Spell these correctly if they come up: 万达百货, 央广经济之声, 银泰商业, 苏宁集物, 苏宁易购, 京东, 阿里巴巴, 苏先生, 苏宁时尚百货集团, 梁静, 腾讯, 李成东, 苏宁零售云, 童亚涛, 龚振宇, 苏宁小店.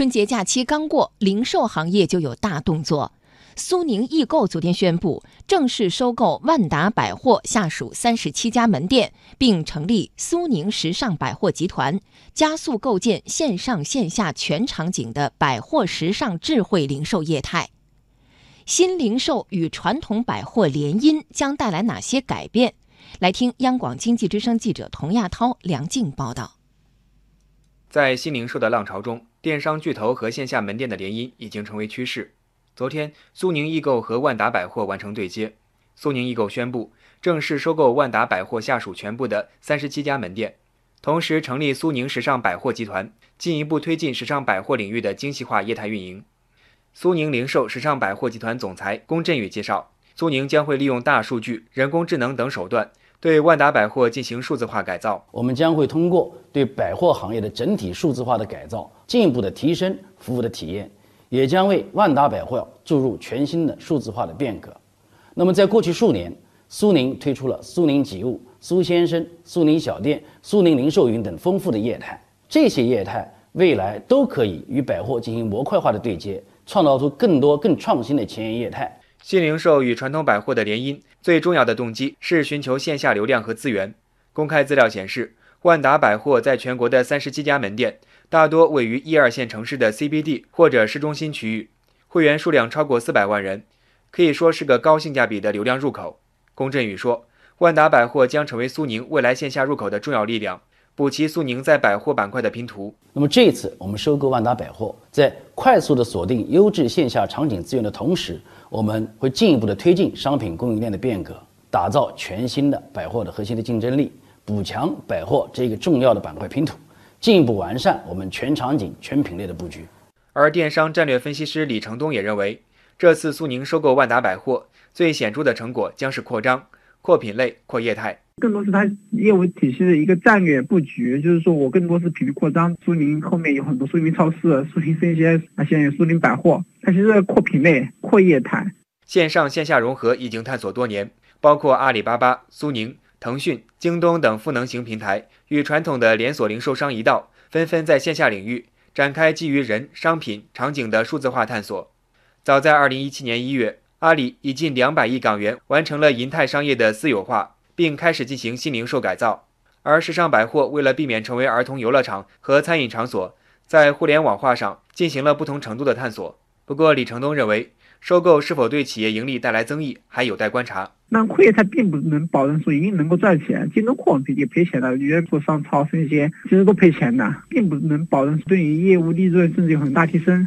春节假期刚过，零售行业就有大动作。苏宁易购昨天宣布，正式收购万达百货下属37家门店，并成立苏宁时尚百货集团，加速构建线上线下全场景的百货时尚智慧零售业态。新零售与传统百货联姻将带来哪些改变？来听央广经济之声记者童亚涛、梁静报道。在新零售的浪潮中，电商巨头和线下门店的联姻已经成为趋势。昨天，苏宁易购和万达百货完成对接。苏宁易购宣布正式收购万达百货下属全部的37家门店，同时成立苏宁时尚百货集团，进一步推进时尚百货领域的精细化业态运营。苏宁零售时尚百货集团总裁龚振宇介绍，苏宁将会利用大数据、人工智能等手段，对万达百货进行数字化改造。我们将会通过对百货行业的整体数字化的改造，进一步的提升服务的体验，也将为万达百货注入全新的数字化的变革。那么在过去数年，苏宁推出了苏宁集物、苏先生、苏宁小店、苏宁零售云等丰富的业态，这些业态未来都可以与百货进行模块化的对接，创造出更多更创新的前沿业态。新零售与传统百货的联姻最重要的动机是寻求线下流量和资源。公开资料显示，万达百货在全国的37家门店大多位于1、2线城市的 CBD 或者市中心区域，会员数量超过400万人，可以说是个高性价比的流量入口。龚振宇说，万达百货将成为苏宁未来线下入口的重要力量，补齐苏宁在百货板块的拼图。那么这一次我们收购万达百货，在快速的锁定优质线下场景资源的同时，我们会进一步的推进商品供应链的变革，打造全新的百货的核心的竞争力，补强百货这个重要的板块拼图，进一步完善我们全场景、全品类的布局。而电商战略分析师李成东也认为，这次苏宁收购万达百货最显著的成果将是扩张、扩品类、扩业态，更多是它业务体系的一个战略布局，就是说我更多是品类扩张。苏宁后面有很多苏宁超市、苏宁 CCS， 现在有苏宁百货，它其实是扩品类、扩业态。线上线下融合已经探索多年，包括阿里巴巴、苏宁、腾讯、京东等赋能型平台，与传统的连锁零售商一道，纷纷在线下领域展开基于人、商品、场景的数字化探索。早在2017年1月，阿里以近200亿港元完成了银泰商业的私有化，并开始进行新零售改造。而时尚百货为了避免成为儿童游乐场和餐饮场所，在互联网化上进行了不同程度的探索。不过李成东认为，收购是否对企业盈利带来增益还有待观察。那扩业态并不能保证说一定能够赚钱，京东扩也赔钱的，原来做商超、生鲜其实都赔钱的，并不能保证对于业务利润甚至有很大提升。